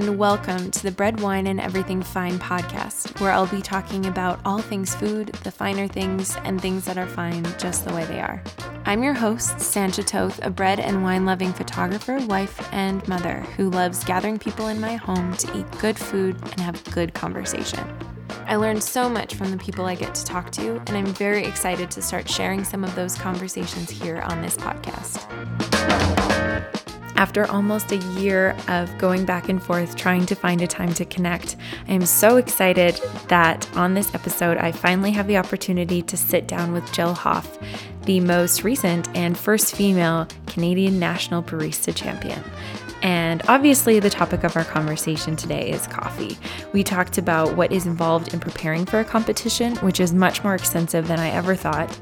and welcome to the Bread, Wine, and Everything Fine podcast, where I'll be talking about all things food, the finer things, and things that are fine just the way they are. I'm your host, Sanja Toth, a bread and wine-loving photographer, wife, and mother who loves gathering people in my home to eat good food and have good conversation. I learned so much from the people I get to talk to, and I'm very excited to start sharing some of those conversations here on this podcast. After almost a year of going back and forth trying to find a time to connect, I am so excited that on this episode I finally have the opportunity to sit down with Jill Hoff, the most recent and first female Canadian National Barista Champion. And obviously the topic of our conversation today is coffee. We talked about what is involved in preparing for a competition, which is much more extensive than I ever thought,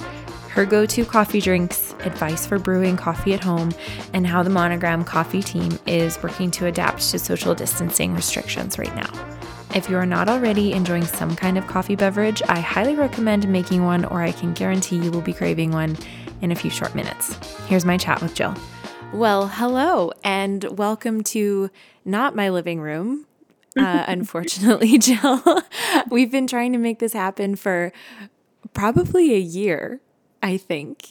her go-to coffee drinks, advice for brewing coffee at home, and how the Monogram coffee team is working to adapt to social distancing restrictions right now. If you are not already enjoying some kind of coffee beverage, I highly recommend making one, or I can guarantee you will be craving one in a few short minutes. Here's my chat with Jill. Well, hello, and welcome to not my living room, unfortunately, Jill. We've been trying to make this happen for probably a year. I think,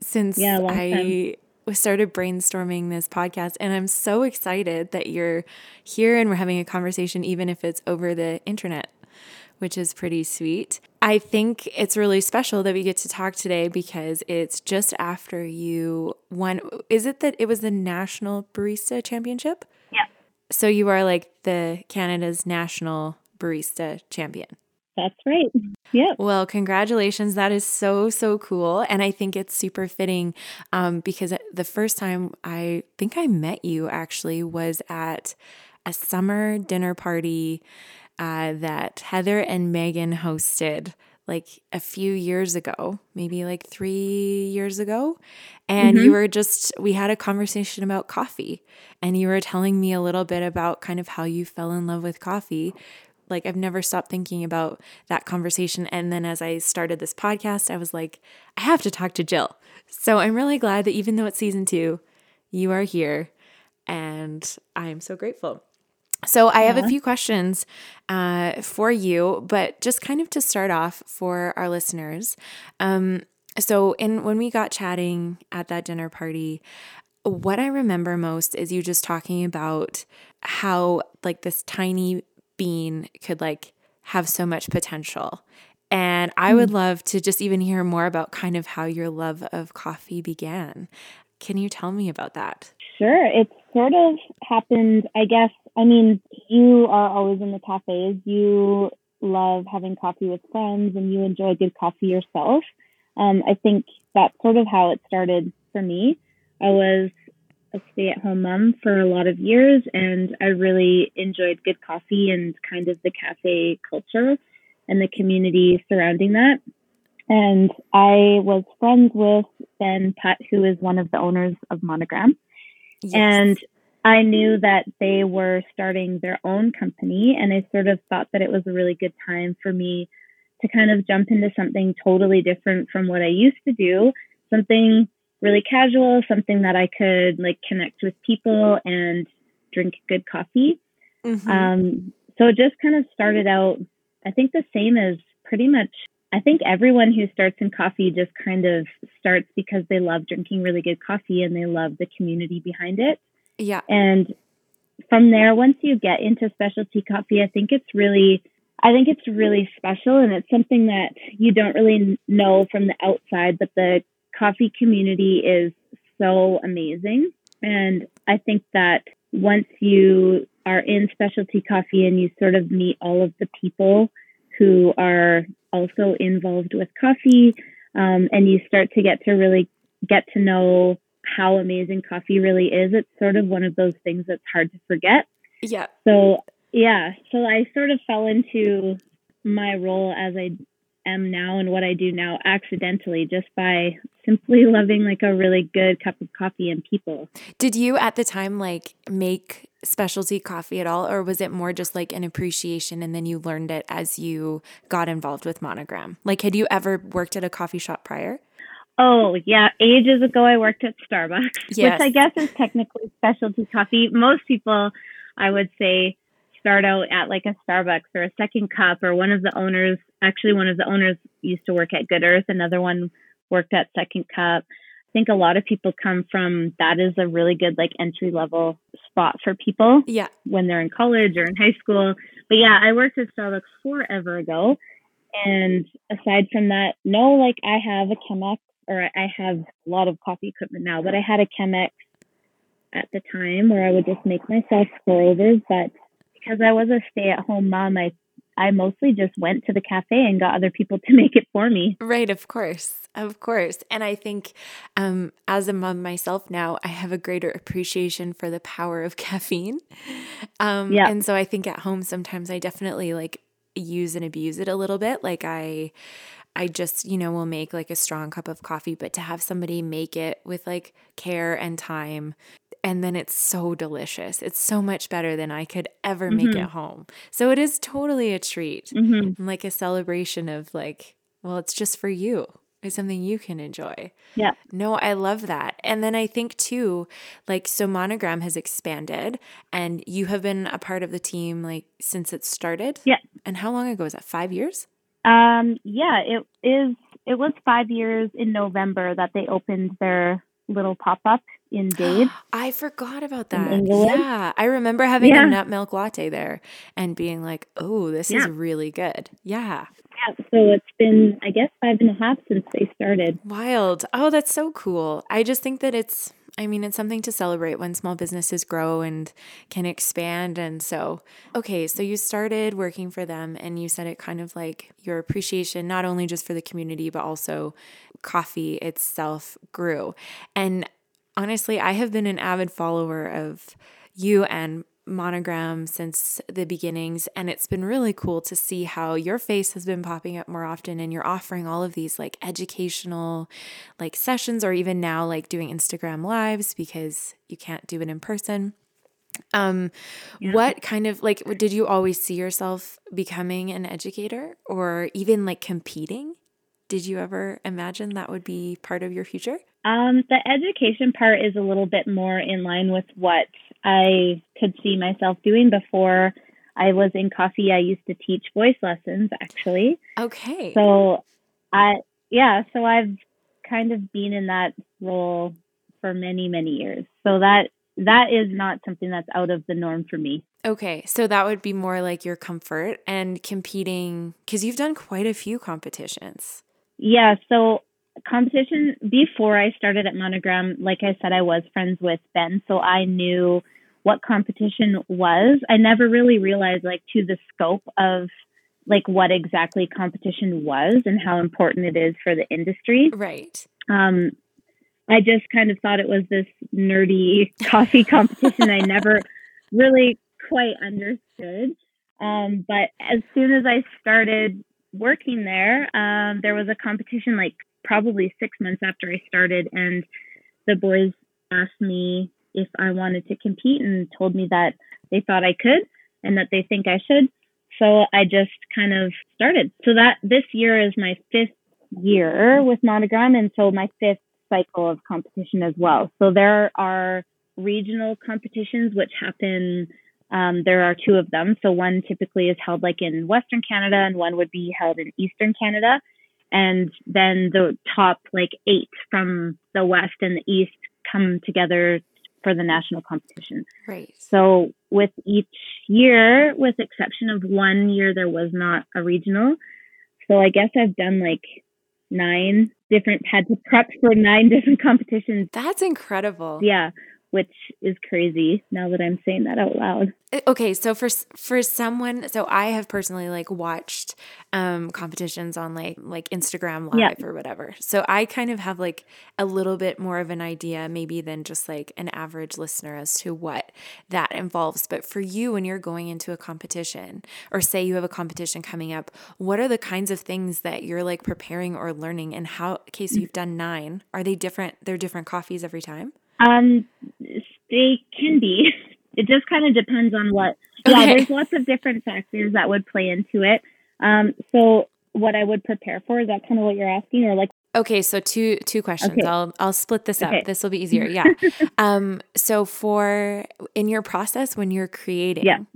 since I started brainstorming this podcast, and I'm so excited that you're here and we're having a conversation, even if it's over the internet, which is pretty sweet. I think it's really special that we get to talk today because it's just after you won. Is it that it was the National Barista Championship? Yeah. So you are like the Canada's National Barista Champion. That's right. Yeah. Well, congratulations. That is so, so cool. And I think it's super fitting because the first time I think I met you actually was at a summer dinner party that Heather and Megan hosted like a few years ago, maybe like 3 years ago. And you were we had a conversation about coffee, and you were telling me a little bit about kind of how you fell in love with coffee. Like, I've never stopped thinking about that conversation. And then as I started this podcast, I was like, I have to talk to Jill. So I'm really glad that even though it's season 2, you are here, and I'm so grateful. So I have a few questions for you, but just kind of to start off for our listeners. When we got chatting at that dinner party, what I remember most is you just talking about how like this tiny bean could like have so much potential. And I would love to just even hear more about kind of how your love of coffee began. Can you tell me about that? Sure. It sort of happened, I guess. I mean, you are always in the cafes. You love having coffee with friends, and you enjoy good coffee yourself. I think that's sort of how it started for me. I was a stay-at-home mom for a lot of years, and I really enjoyed good coffee and kind of the cafe culture and the community surrounding that. And I was friends with Ben Putt, who is one of the owners of Monogram. Yes. And I knew that they were starting their own company, and I sort of thought that it was a really good time for me to kind of jump into something totally different from what I used to do, something really casual, something that I could like connect with people and drink good coffee. So it just kind of started out, I think the same as pretty much, I think everyone who starts in coffee just kind of starts because they love drinking really good coffee and they love the community behind it. Yeah. And from there, once you get into specialty coffee, I think it's really special. And it's something that you don't really know from the outside, but the coffee community is so amazing. And I think that once you are in specialty coffee and you sort of meet all of the people who are also involved with coffee, and you start to get to know how amazing coffee really is, it's sort of one of those things that's hard to forget. Yeah. So I sort of fell into my role as I am now and what I do now accidentally, just by simply loving like a really good cup of coffee and people. Did you at the time like make specialty coffee at all, or was it more just like an appreciation and then you learned it as you got involved with Monogram? Like, had you ever worked at a coffee shop prior? Oh yeah, ages ago I worked at Starbucks, yes. Which I guess is technically specialty coffee. Most people I would say start out at like a Starbucks or a Second Cup, or one of the owners, actually one of the owners used to work at Good Earth. Another one worked at Second Cup. I think a lot of people come from, that is a really good like entry level spot for people when they're in college or in high school. But yeah, I worked at Starbucks forever ago. And aside from that, no, like I have a Chemex, or I have a lot of coffee equipment now, but I had a Chemex at the time where I would just make myself pour overs. But because I was a stay at home mom, I mostly just went to the cafe and got other people to make it for me. Right. Of course. Of course. And I think as a mom myself now, I have a greater appreciation for the power of caffeine. And so I think at home, sometimes I definitely like use and abuse it a little bit. Like I just, you know, will make like a strong cup of coffee, but to have somebody make it with like care and time, and then it's so delicious. It's so much better than I could ever make at home. So it is totally a treat, and like a celebration of like, well, it's just for you. It's something you can enjoy. Yeah. No, I love that. And then I think too, like, so Monogram has expanded and you have been a part of the team like since it started. Yeah. And how long ago is that? 5 years? It was 5 years in November that they opened their little pop-up in Dade. I forgot about that. Yeah. I remember having a nut milk latte there and being like, oh, this is really good. Yeah. Yeah. So it's been, I guess, 5.5 since they started. Wild. Oh, that's so cool. I just think that it's, I mean, it's something to celebrate when small businesses grow and can expand. And so, okay, so you started working for them and you said it kind of like your appreciation, not only just for the community, but also coffee itself grew. And honestly, I have been an avid follower of you and Monogram since the beginnings, and it's been really cool to see how your face has been popping up more often, and you're offering all of these like educational like sessions, or even now like doing Instagram lives because you can't do it in person. What kind of like, did you always see yourself becoming an educator or even like competing? Did you ever imagine that would be part of your future? The education part is a little bit more in line with what I could see myself doing. Before I was in coffee, I used to teach voice lessons, actually. Okay. So I've kind of been in that role for many, many years. So that is not something that's out of the norm for me. Okay. So that would be more like your comfort, and competing, because you've done quite a few competitions. Yeah. So competition, before I started at Monogram, like I said, I was friends with Ben, so I knew what competition was. I never really realized like to the scope of like what exactly competition was and how important it is for the industry. Right. I just kind of thought it was this nerdy coffee competition. I never really quite understood. But as soon as I started working there, there was a competition like probably 6 months after I started, and the boys asked me if I wanted to compete and told me that they thought I could and that they think I should. So I just kind of started. So that this year is my 5th year with Monogram, and so my 5th cycle of competition as well. So there are regional competitions which happen. There are 2 of them. So one typically is held like in Western Canada, and one would be held in Eastern Canada. And then the top like 8 from the West and the East come together for the national competition. Right. So with each year, with exception of one year, there was not a regional. So I guess I've done like 9 different, had to prep for 9 different competitions. That's incredible. Yeah. Which is crazy now that I'm saying that out loud. Okay, so for someone, so I have personally like watched competitions on like Instagram Live or whatever. So I kind of have like a little bit more of an idea maybe than just like an average listener as to what that involves. But for you, when you're going into a competition, or say you have a competition coming up, what are the kinds of things that you're like preparing or learning? And how, okay, so you've done 9. Are they different? They're different coffees every time? They can be. It just kind of depends on what. Okay. Yeah, there's lots of different factors that would play into it. So what I would prepare for, is that kind of what you're asking, or like? Okay, so two questions. Okay. I'll split this up. Okay. This will be easier. Yeah. So in your process when you're creating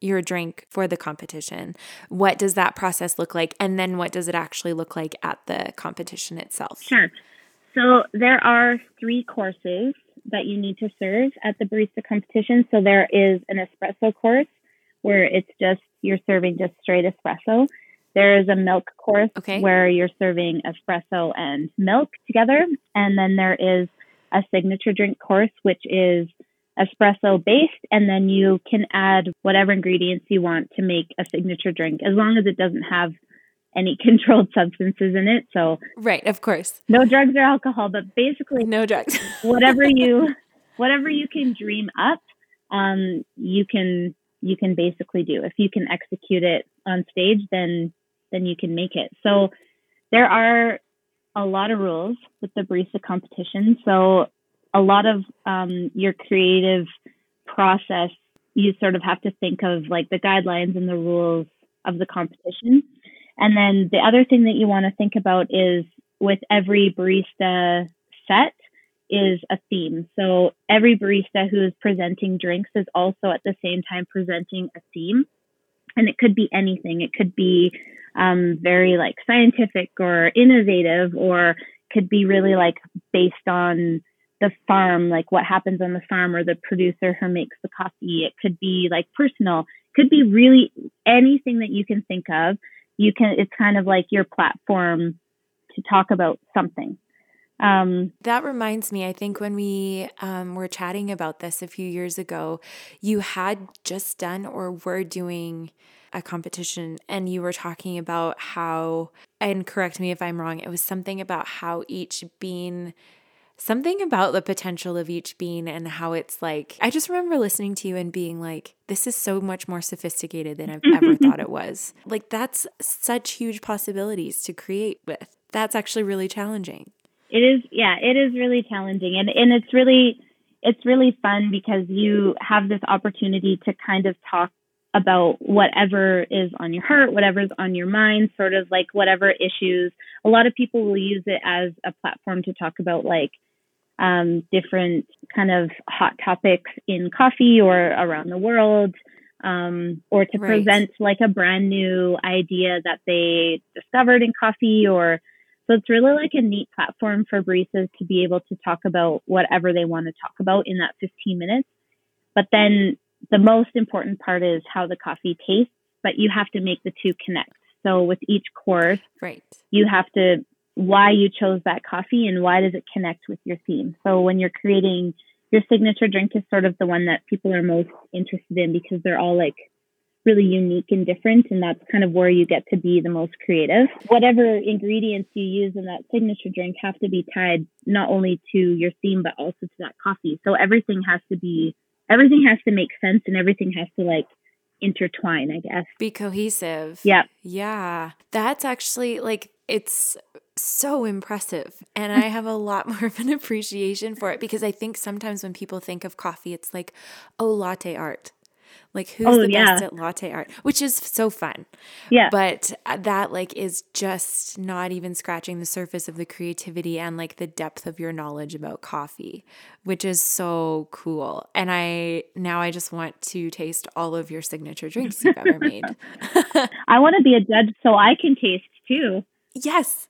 your drink for the competition, what does that process look like? And then what does it actually look like at the competition itself? Sure. So there are 3 courses that you need to serve at the barista competition. So there is an espresso course where it's just you're serving just straight espresso. There is a milk course where you're serving espresso and milk together. And then there is a signature drink course, which is espresso based. And then you can add whatever ingredients you want to make a signature drink, as long as it doesn't have any controlled substances in it. So right, of course. No drugs or alcohol, but basically no drugs. whatever you can dream up, you can basically do. If you can execute it on stage, then you can make it. So there are a lot of rules with the barista competition. So a lot of your creative process, you sort of have to think of like the guidelines and the rules of the competition. And then the other thing that you want to think about is with every barista set is a theme. So every barista who is presenting drinks is also at the same time presenting a theme. And it could be anything. It could be very like scientific or innovative, or could be really like based on the farm, like what happens on the farm or the producer who makes the coffee. It could be like personal. It could be really anything that you can think of. It's kind of like your platform to talk about something. That reminds me, I think when we were chatting about this a few years ago, you had just done or were doing a competition, and you were talking about how, and correct me if I'm wrong, it was something about how each bean, something about the potential of each bean and how it's like, I just remember listening to you and being like, this is so much more sophisticated than I've ever thought it was. Like that's such huge possibilities to create with. That's actually really challenging. It is, yeah, it is really challenging. And it's really fun because you have this opportunity to kind of talk about whatever is on your heart, whatever's on your mind, sort of like whatever issues. A lot of people will use it as a platform to talk about like different kind of hot topics in coffee or around the world, or to present like a brand new idea that they discovered in coffee or... So it's really like a neat platform for baristas to be able to talk about whatever they want to talk about in that 15 minutes. But then the most important part is how the coffee tastes, but you have to make the two connect. So with each course, you have to, why you chose that coffee and why does it connect with your theme? So when you're creating your signature drink is sort of the one that people are most interested in because they're all like really unique and different. And that's kind of where you get to be the most creative. Whatever ingredients you use in that signature drink have to be tied not only to your theme, but also to that coffee. So everything has to make sense and everything has to like intertwine, I guess. Be cohesive. Yeah. Yeah. That's actually like, it's so impressive. And I have a lot more of an appreciation for it because I think sometimes when people think of coffee, it's like, oh, latte art. Like who's best at latte art, which is so fun. Yeah. But that like is just not even scratching the surface of the creativity and like the depth of your knowledge about coffee, which is so cool. And I just want to taste all of your signature drinks you've ever made. I want to be a judge so I can taste too. Yes.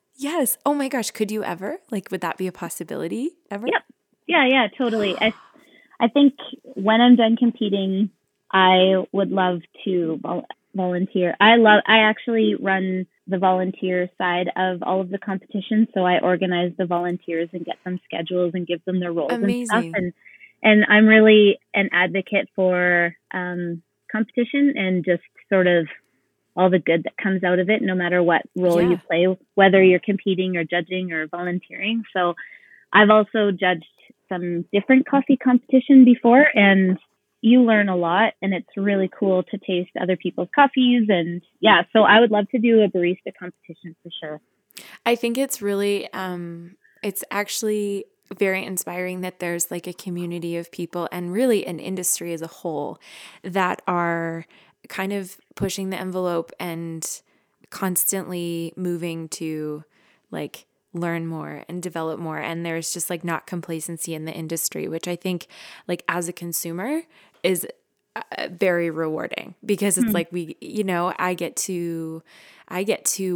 Oh my gosh. Could you ever? Like, would that be a possibility ever? Yep. Yeah, totally. I think when I'm done competing, I would love to volunteer. I actually run the volunteer side of all of the competitions. So I organize the volunteers and get them schedules and give them their roles and stuff. And I'm really an advocate for competition and just sort of all the good that comes out of it, no matter what role you play, whether you're competing or judging or volunteering. So I've also judged some different coffee competition before, and you learn a lot, and it's really cool to taste other people's coffees. And yeah, so I would love to do a barista competition for sure. I think it's really, it's actually very inspiring that there's like a community of people and really an industry as a whole that are kind of pushing the envelope and constantly moving to like learn more and develop more. And there's just like not complacency in the industry, which I think like as a consumer is very rewarding, because it's like we, you know, I get to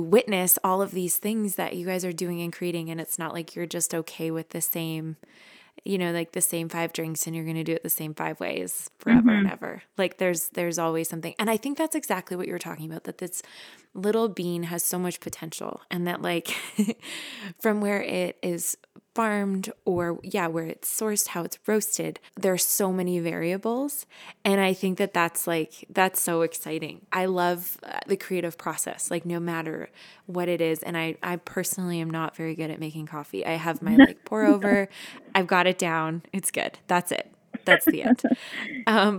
witness all of these things that you guys are doing and creating. And it's not like you're just okay with the same, you know, like the same five drinks and you're going to do it the same five ways forever and ever. Like there's always something. And I think that's exactly what you were talking about, that this little bean has so much potential, and that like from where it is farmed or where it's sourced, how it's roasted, there are so many variables. And I think that that's so exciting. I love the creative process, like no matter what it is. And I personally am not very good at making coffee. I have my like pour over. I've got it down. It's good. That's it. That's the end.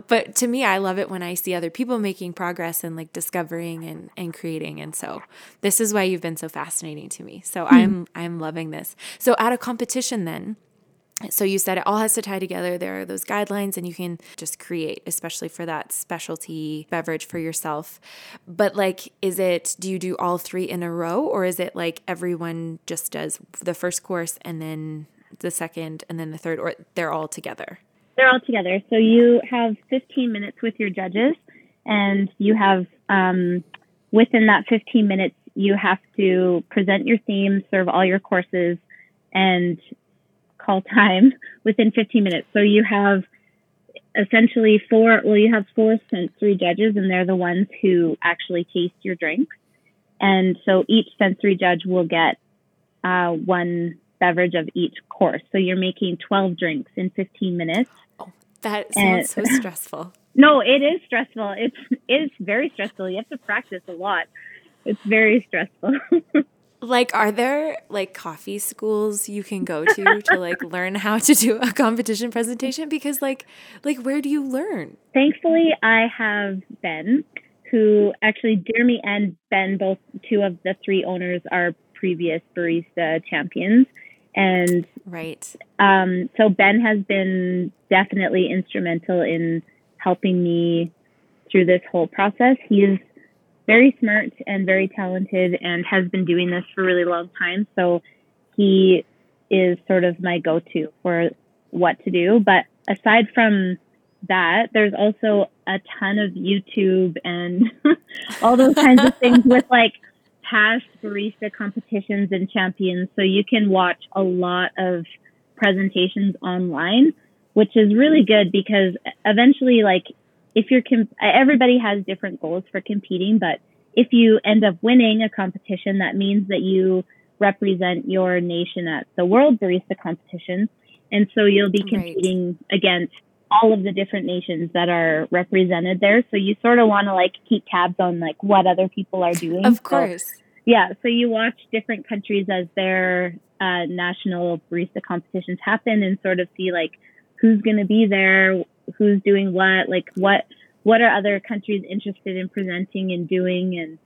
But to me, I love it when I see other people making progress and like discovering and creating. And so this is why you've been so fascinating to me. So I'm loving this. So at a competition then, so you said it all has to tie together. There are those guidelines and you can just create, especially for that specialty beverage for yourself. But like, do you do all three in a row, or is it like everyone just does the first course and then the second and then the third, or they're all together? They're all together. So you have 15 minutes with your judges, and you have, within that 15 minutes, you have to present your theme, serve all your courses, and call time within 15 minutes. So you have essentially four sensory judges, and they're the ones who actually taste your drinks. And so each sensory judge will get, one beverage of each course. So you're making 12 drinks in 15 minutes. Oh, that sounds so stressful. No, it is stressful. It's very stressful. You have to practice a lot. It's very stressful. Like, are there like coffee schools you can go to like learn how to do a competition presentation? Because like where do you learn? Thankfully, I have Ben, who actually Jeremy and Ben, both two of the three owners, are previous barista champions. And right. So Ben has been definitely instrumental in helping me through this whole process. He is very smart and very talented and has been doing this for a really long time. So he is sort of my go-to for what to do. But aside from that, there's also a ton of YouTube and all those kinds of things with like past barista competitions and champions. So you can watch a lot of presentations online, which is really good, because eventually, like if you're, everybody has different goals for competing, but if you end up winning a competition, that means that you represent your nation at the World Barista Competition. And so you'll be competing against all of the different nations that are represented there. So you sort of want to like keep tabs on like what other people are doing. Of course. So, yeah. So you watch different countries as their national barista competitions happen, and sort of see like who's going to be there, who's doing what, like what are other countries interested in presenting and doing. And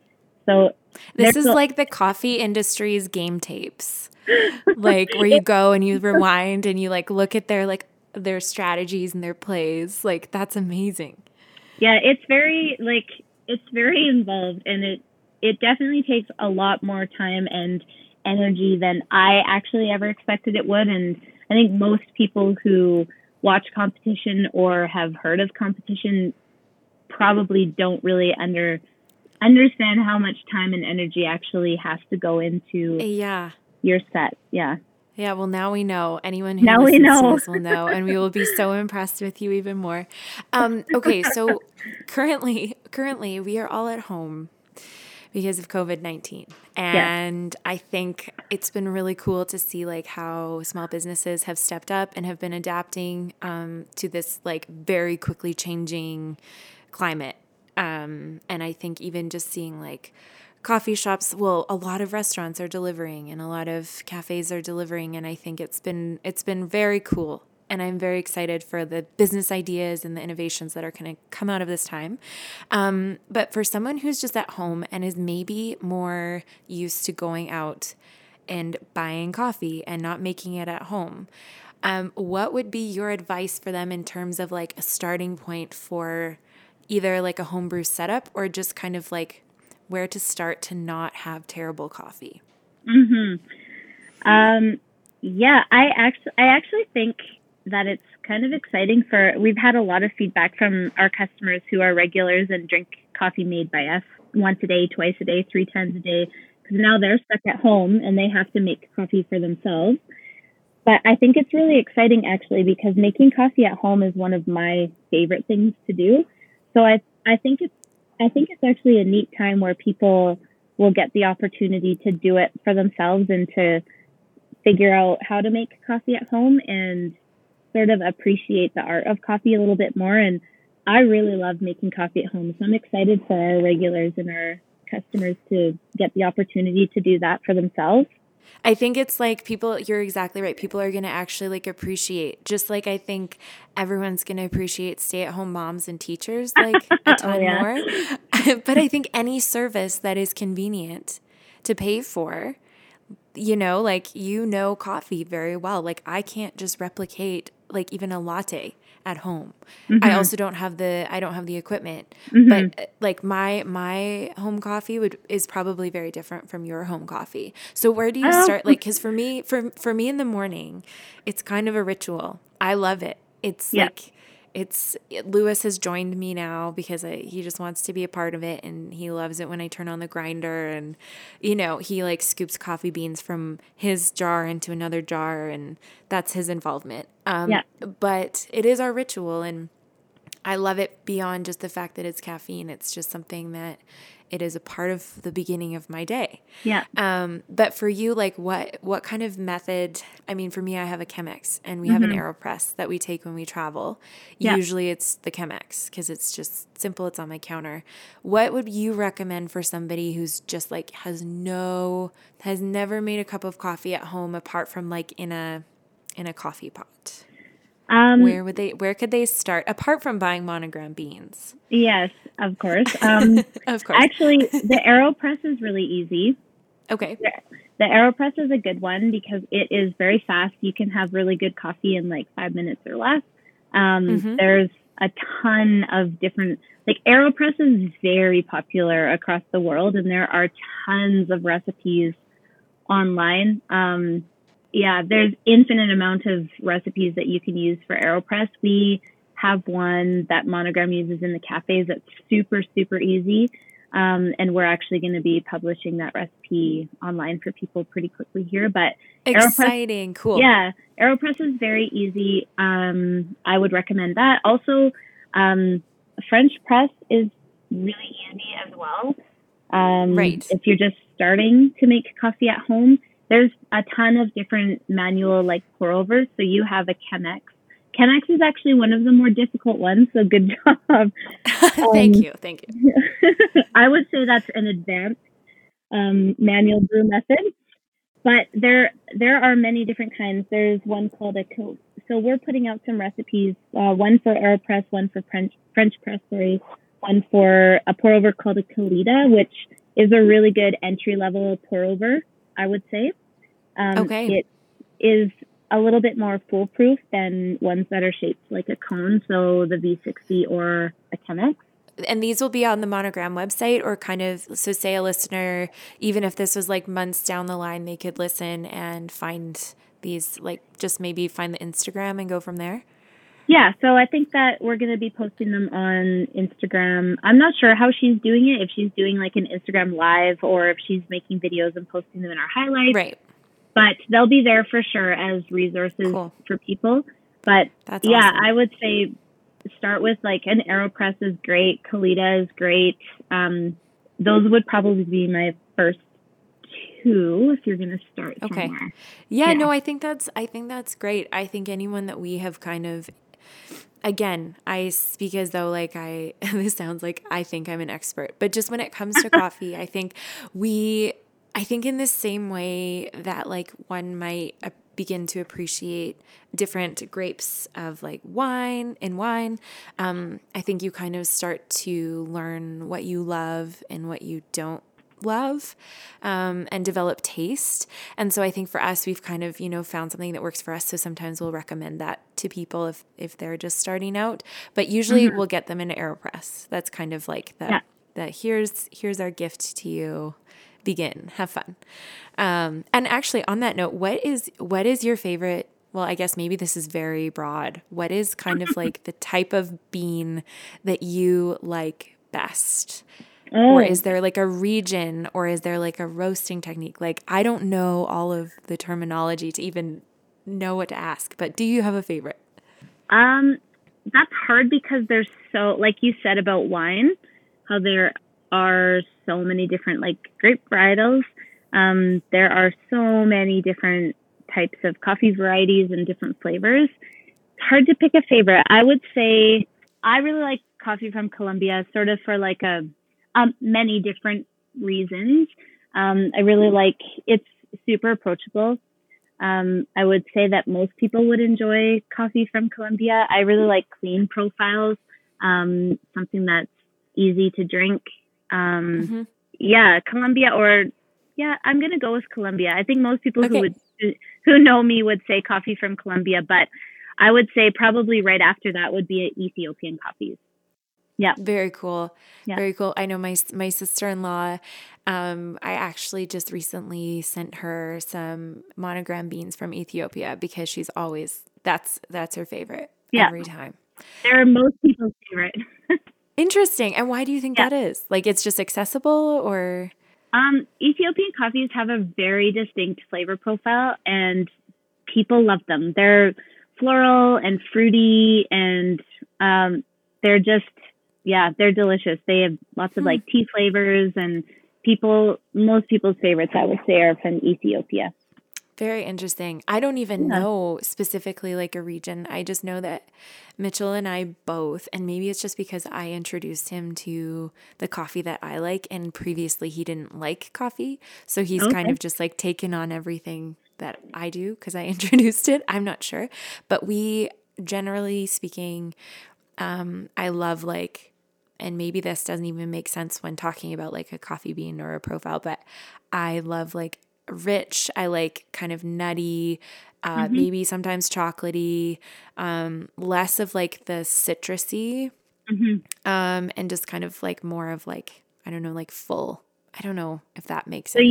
so this is like the coffee industry's game tapes, like where you go and you rewind and you like look at their like, their strategies and their plays. Like that's amazing. Yeah, it's very involved, and it definitely takes a lot more time and energy than I actually ever expected it would. And I think most people who watch competition or have heard of competition probably don't really understand how much time and energy actually has to go into your set. Yeah. Yeah, well, now we know. Anyone who listens to this will know, and we will be so impressed with you even more. Okay, so currently we are all at home because of COVID-19, and I think it's been really cool to see like how small businesses have stepped up and have been adapting to this like very quickly changing climate, and I think even just seeing like coffee shops, well, a lot of restaurants are delivering and a lot of cafes are delivering. And I think it's been very cool. And I'm very excited for the business ideas and the innovations that are going to come out of this time. But for someone who's just at home and is maybe more used to going out and buying coffee and not making it at home, what would be your advice for them in terms of like a starting point for either like a homebrew setup or just kind of like where to start to not have terrible coffee? Mm-hmm. Yeah, I actually think that it's kind of exciting for, we've had a lot of feedback from our customers who are regulars and drink coffee made by us once a day, twice a day, three times a day, because now they're stuck at home and they have to make coffee for themselves. But I think it's really exciting actually, because making coffee at home is one of my favorite things to do. So I think it's actually a neat time where people will get the opportunity to do it for themselves and to figure out how to make coffee at home and sort of appreciate the art of coffee a little bit more. And I really love making coffee at home. So I'm excited for our regulars and our customers to get the opportunity to do that for themselves. I think it's like people, you're exactly right. People are going to actually like appreciate, just like I think everyone's going to appreciate stay-at-home moms and teachers like a ton more. But I think any service that is convenient to pay for, you know, like, you know, coffee very well. Like, I can't just replicate like even a latte at home. Mm-hmm. I also don't have the equipment, mm-hmm. but like my home coffee is probably very different from your home coffee. So where do you start? Like, 'cause for me in the morning, it's kind of a ritual. I love it. It's like, Lewis has joined me now because he just wants to be a part of it, and he loves it when I turn on the grinder, and, you know, he like scoops coffee beans from his jar into another jar, and that's his involvement. But it is our ritual, and I love it beyond just the fact that it's caffeine. It's just something that it is a part of the beginning of my day. Yeah. But for you, like what kind of method? I mean, for me, I have a Chemex, and we mm-hmm. have an AeroPress that we take when we travel. Yeah. Usually it's the Chemex, 'cause it's just simple. It's on my counter. What would you recommend for somebody who's just like, has never made a cup of coffee at home apart from like in a coffee pot? Where could they start apart from buying Monogram beans? Yes, of course. Of course. Actually, the AeroPress is really easy. Okay. The AeroPress is a good one because it is very fast. You can have really good coffee in like 5 minutes or less. Mm-hmm. There's a ton of different, like, AeroPress is very popular across the world, and there are tons of recipes online. Yeah, there's infinite amount of recipes that you can use for AeroPress. We have one that Monogram uses in the cafes that's super, super easy. And we're actually going to be publishing that recipe online for people pretty quickly here. But exciting, cool. Yeah, AeroPress is very easy. I would recommend that. Also, French press is really easy as well. Right. If you're just starting to make coffee at home. There's a ton of different manual like pour overs. So you have a Chemex. Chemex is actually one of the more difficult ones. So good job. Thank you. I would say that's an advanced manual brew method. But there are many different kinds. There's one called a coat. So we're putting out some recipes. One for AeroPress, one for French press, one for a pour over called a Kalita, which is a really good entry level pour over, I would say. It is a little bit more foolproof than ones that are shaped like a cone, so the V60 or a Chemex. And these will be on the Monogram website, or kind of, so say a listener, even if this was like months down the line, they could listen and find these, like, just maybe find the Instagram and go from there? Yeah, so I think that we're going to be posting them on Instagram. I'm not sure how she's doing it, if she's doing like an Instagram live or if she's making videos and posting them in our highlights. Right. But they'll be there for sure as resources for people. But that's awesome. I would say start with like an AeroPress is great. Kalita is great. Those would probably be my first two if you're going to start somewhere. Yeah, no, I think that's great. I think anyone that we have kind of, again, I speak as though like this sounds like I think I'm an expert, but just when it comes to coffee, I think in the same way that like one might begin to appreciate different grapes of like wine, I think you kind of start to learn what you love and what you don't love, and develop taste. And so I think for us, we've kind of, you know, found something that works for us. So sometimes we'll recommend that to people if they're just starting out, but usually mm-hmm. we'll get them into AeroPress. That's kind of like the here's our gift to you. begin. Have fun. And actually, on that note, what is your favorite? Well, I guess maybe this is very broad. What is kind of like the type of bean that you like best? Mm. Or is there like a region, or is there like a roasting technique? Like, I don't know all of the terminology to even know what to ask, but do you have a favorite? That's hard because there's so, like you said about wine, how there are so many different like grape varietals. There are so many different types of coffee varieties and different flavors. It's hard to pick a favorite. I would say I really like coffee from Colombia, sort of for like a many different reasons. I really like, it's super approachable. I would say that most people would enjoy coffee from Colombia. I really like clean profiles, something that's easy to drink. Mm-hmm. Yeah, Colombia, or yeah, I'm going to go with Colombia. I think most people who know me would say coffee from Colombia, but I would say probably right after that would be Ethiopian coffees. Yeah. Very cool. Yeah. Very cool. I know my sister-in-law, I actually just recently sent her some Monogram beans from Ethiopia because she's always, that's her favorite every time. They're most people's favorite. Interesting. And why do you think that is? Like, it's just accessible, or? Ethiopian coffees have a very distinct flavor profile, and people love them. They're floral and fruity, and they're just, they're delicious. They have lots of like tea flavors, and most people's favorites, I would say, are from Ethiopia. Very interesting. I don't even know specifically like a region. I just know that Mitchell and I both, and maybe it's just because I introduced him to the coffee that I like, and previously he didn't like coffee. So he's kind of just like taken on everything that I do because I introduced it. I'm not sure. But we, generally speaking, I love like, and maybe this doesn't even make sense when talking about like a coffee bean or a profile, but I love like rich, I like kind of nutty, maybe sometimes chocolatey, less of like the citrusy, and just kind of like more of like, I don't know, like full. I don't know if that makes sense. So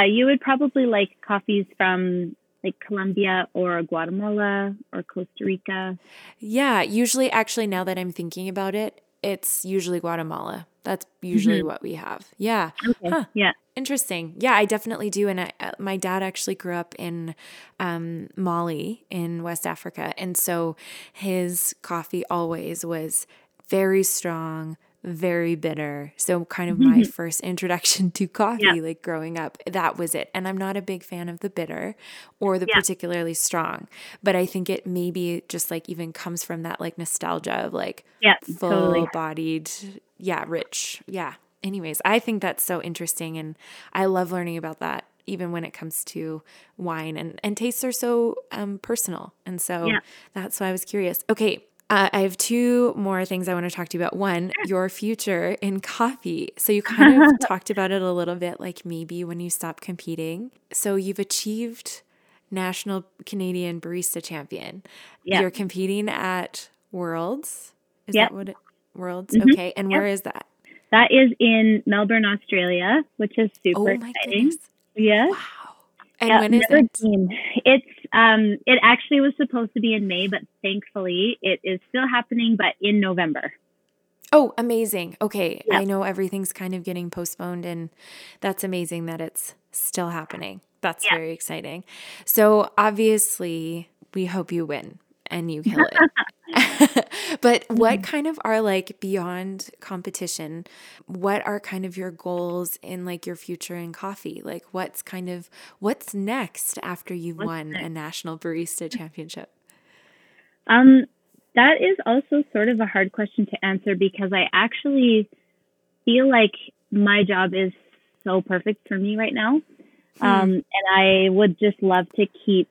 you would probably like coffees from like Colombia or Guatemala or Costa Rica. Yeah, usually, actually, now that I'm thinking about it, it's usually Guatemala. That's usually what we have. Yeah. Okay. Huh. Yeah. Interesting. Yeah, I definitely do. And my dad actually grew up in Mali in West Africa. And so his coffee always was very strong, very bitter. So kind of my first introduction to coffee, like growing up, that was it. And I'm not a big fan of the bitter or the particularly strong, but I think it maybe just like even comes from that like nostalgia of like full bodied, rich. Yeah. Anyways, I think that's so interesting. And I love learning about that, even when it comes to wine, and tastes are so personal. And so that's why I was curious. Okay. I have two more things I want to talk to you about. One, your future in coffee. So you kind of talked about it a little bit, like maybe when you stop competing. So you've achieved National Canadian Barista Champion. Yep. You're competing at Worlds. Is that what it – Worlds? Mm-hmm. Okay. And where is that? That is in Melbourne, Australia, which is super exciting. Goodness. Yeah. Wow. And when is it? It actually was supposed to be in May, but thankfully it is still happening, but in November. Oh, amazing. Okay. Yeah. I know everything's kind of getting postponed, and that's amazing that it's still happening. That's very exciting. So obviously we hope you win and you kill it. But what kind of are like beyond competition, what are kind of your goals in like your future in coffee? Like what's next after you've won a National Barista Championship? That is also sort of a hard question to answer because I actually feel like my job is so perfect for me right now. And I would just love to keep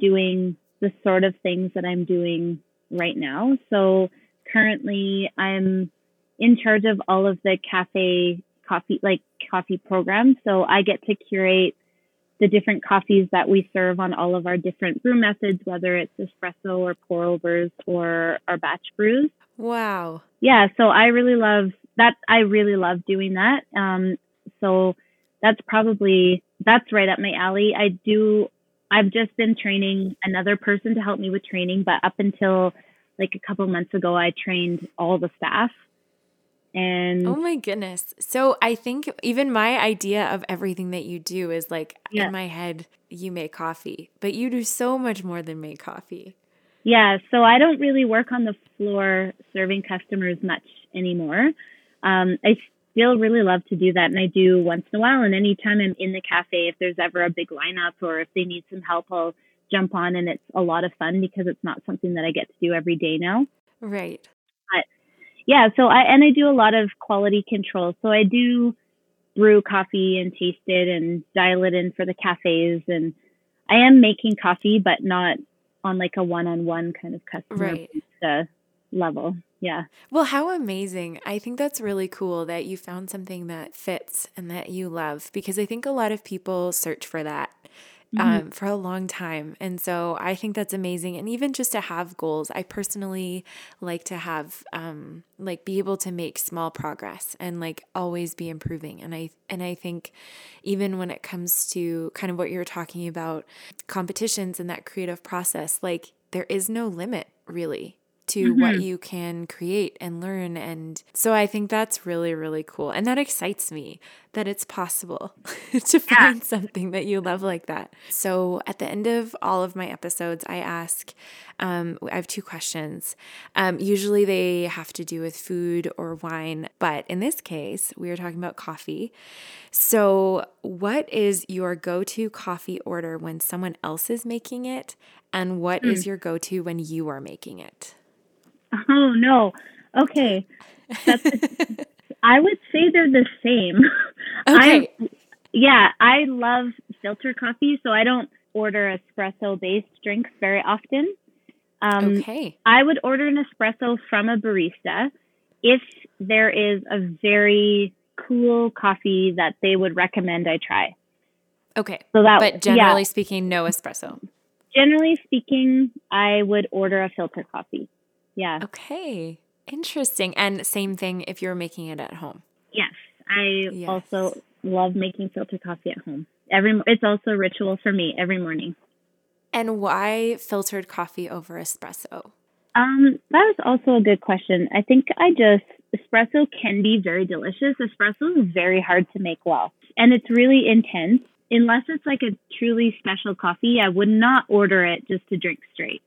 doing the sort of things that I'm doing right now. So currently I'm in charge of all of the cafe coffee programs. So I get to curate the different coffees that we serve on all of our different brew methods, whether it's espresso or pour overs or our batch brews. Wow. Yeah. So I really love that. I really love doing that. So that's right up my alley. I've just been training another person to help me with training, but up until like a couple months ago, I trained all the staff. And oh my goodness. So I think even my idea of everything that you do is like in my head, you make coffee, but you do so much more than make coffee. Yeah. So I don't really work on the floor serving customers much anymore. I still really love to do that. And I do once in a while. And anytime I'm in the cafe, if there's ever a big lineup or if they need some help, I'll jump on. And it's a lot of fun because it's not something that I get to do every day now. Right. But yeah. So I do a lot of quality control. So I do brew coffee and taste it and dial it in for the cafes. And I am making coffee, but not on like a one-on-one kind of customer level. Yeah. Well, how amazing. I think that's really cool that you found something that fits and that you love, because I think a lot of people search for that for a long time. And so I think that's amazing. And even just to have goals, I personally like to have be able to make small progress and like always be improving. And I think even when it comes to kind of what you're talking about, competitions and that creative process, like there is no limit really to what you can create and learn. And so I think that's really, really cool. And that excites me that it's possible to find something that you love like that. So at the end of all of my episodes, I ask, I have two questions. Usually they have to do with food or wine, but in this case, we are talking about coffee. So what is your go-to coffee order when someone else is making it? And what is your go-to when you are making it? Oh, no. Okay. I would say they're the same. Okay. I love filter coffee, so I don't order espresso-based drinks very often. Okay. I would order an espresso from a barista if there is a very cool coffee that they would recommend I try. Okay. So that, but generally speaking, no espresso. Generally speaking, I would order a filter coffee. Yeah. Okay. Interesting. And same thing if you're making it at home. Yes. I also love making filter coffee at home. It's also a ritual for me every morning. And why filtered coffee over espresso? That is also a good question. I think espresso can be very delicious. Espresso is very hard to make well. And it's really intense. Unless it's like a truly special coffee, I would not order it just to drink straight.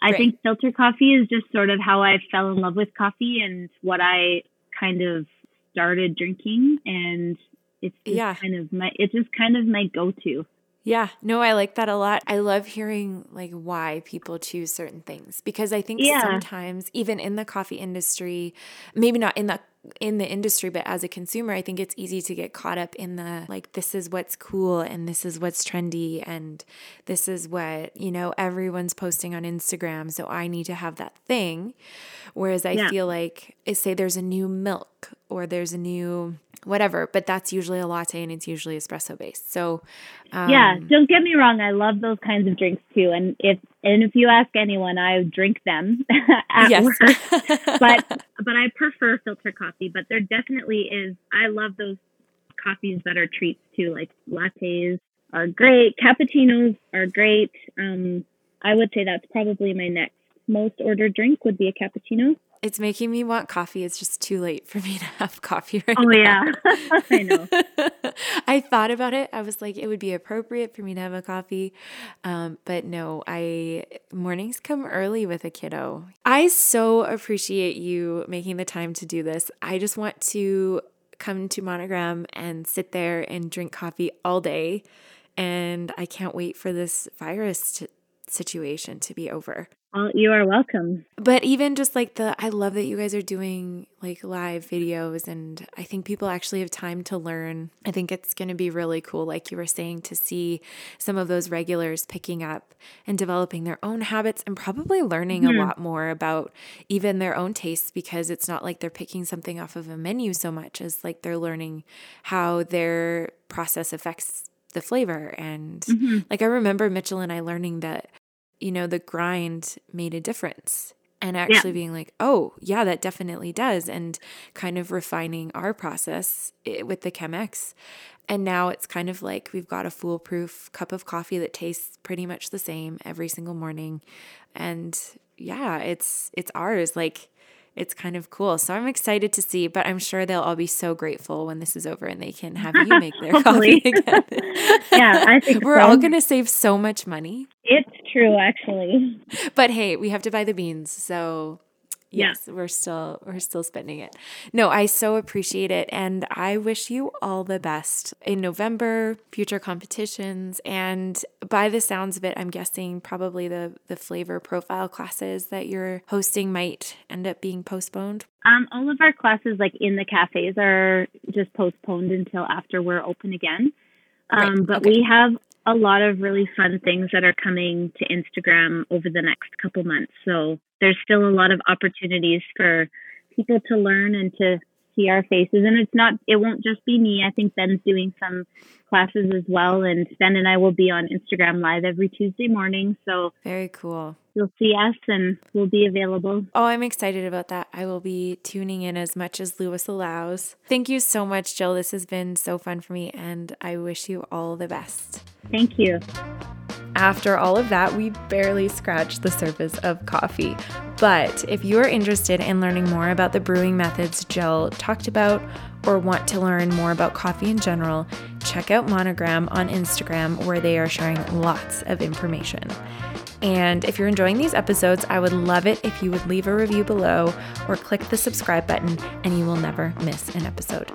I think filter coffee is just sort of how I fell in love with coffee and what I kind of started drinking. And it's just kind of my go-to. Yeah. No, I like that a lot. I love hearing like why people choose certain things, because I think sometimes even in the coffee industry, maybe not in the industry, but as a consumer, I think it's easy to get caught up in the, like, this is what's cool and this is what's trendy and this is what, you know, everyone's posting on Instagram. So I need to have that thing. Whereas I feel like, say there's a new milk or there's a new whatever, but that's usually a latte and it's usually espresso based. So don't get me wrong. I love those kinds of drinks too. And if you ask anyone, I drink them at work. But I prefer filter coffee, but there definitely is. I love those coffees that are treats too. Like lattes are great. Cappuccinos are great. I would say that's probably my next most ordered drink would be a cappuccino. It's making me want coffee. It's just too late for me to have coffee right now. Oh, yeah. I know. I thought about it. I was like, it would be appropriate for me to have a coffee. But no, mornings come early with a kiddo. I so appreciate you making the time to do this. I just want to come to Monogram and sit there and drink coffee all day. And I can't wait for this virus situation to be over. Well, you are welcome. But even just like I love that you guys are doing like live videos, and I think people actually have time to learn. I think it's going to be really cool, like you were saying, to see some of those regulars picking up and developing their own habits and probably learning a lot more about even their own tastes, because it's not like they're picking something off of a menu so much as like they're learning how their process affects the flavor. And like I remember Mitchell and I learning that, you know, the grind made a difference, and actually being like, oh yeah, that definitely does. And kind of refining our process with the Chemex And now it's kind of like we've got a foolproof cup of coffee that tastes pretty much the same every single morning. And yeah, it's ours. Like, it's kind of cool. So I'm excited to see, but I'm sure they'll all be so grateful when this is over and they can have you make their coffee again. Yeah, I think we're all going to save so much money. It's true, actually. But hey, we have to buy the beans, so yes, yeah. We're still spending it. No, I so appreciate it, and I wish you all the best in November, future competitions, and by the sounds of it, I'm guessing probably the flavor profile classes that you're hosting might end up being postponed. All of our classes, like in the cafes, are just postponed until after we're open again. Right. But okay. We have a lot of really fun things that are coming to Instagram over the next couple months. So there's still a lot of opportunities for people to learn and to see our faces. And it won't just be me. I think Ben's doing some classes as well. And Ben and I will be on Instagram Live every Tuesday morning. So very cool. You'll see us and we'll be available. Oh, I'm excited about that. I will be tuning in as much as Lewis allows. Thank you so much, Jill. This has been so fun for me, and I wish you all the best. Thank you. After all of that, we barely scratched the surface of coffee. But if you are interested in learning more about the brewing methods Jill talked about, or want to learn more about coffee in general, check out Monogram on Instagram, where they are sharing lots of information. And if you're enjoying these episodes, I would love it if you would leave a review below or click the subscribe button, and you will never miss an episode.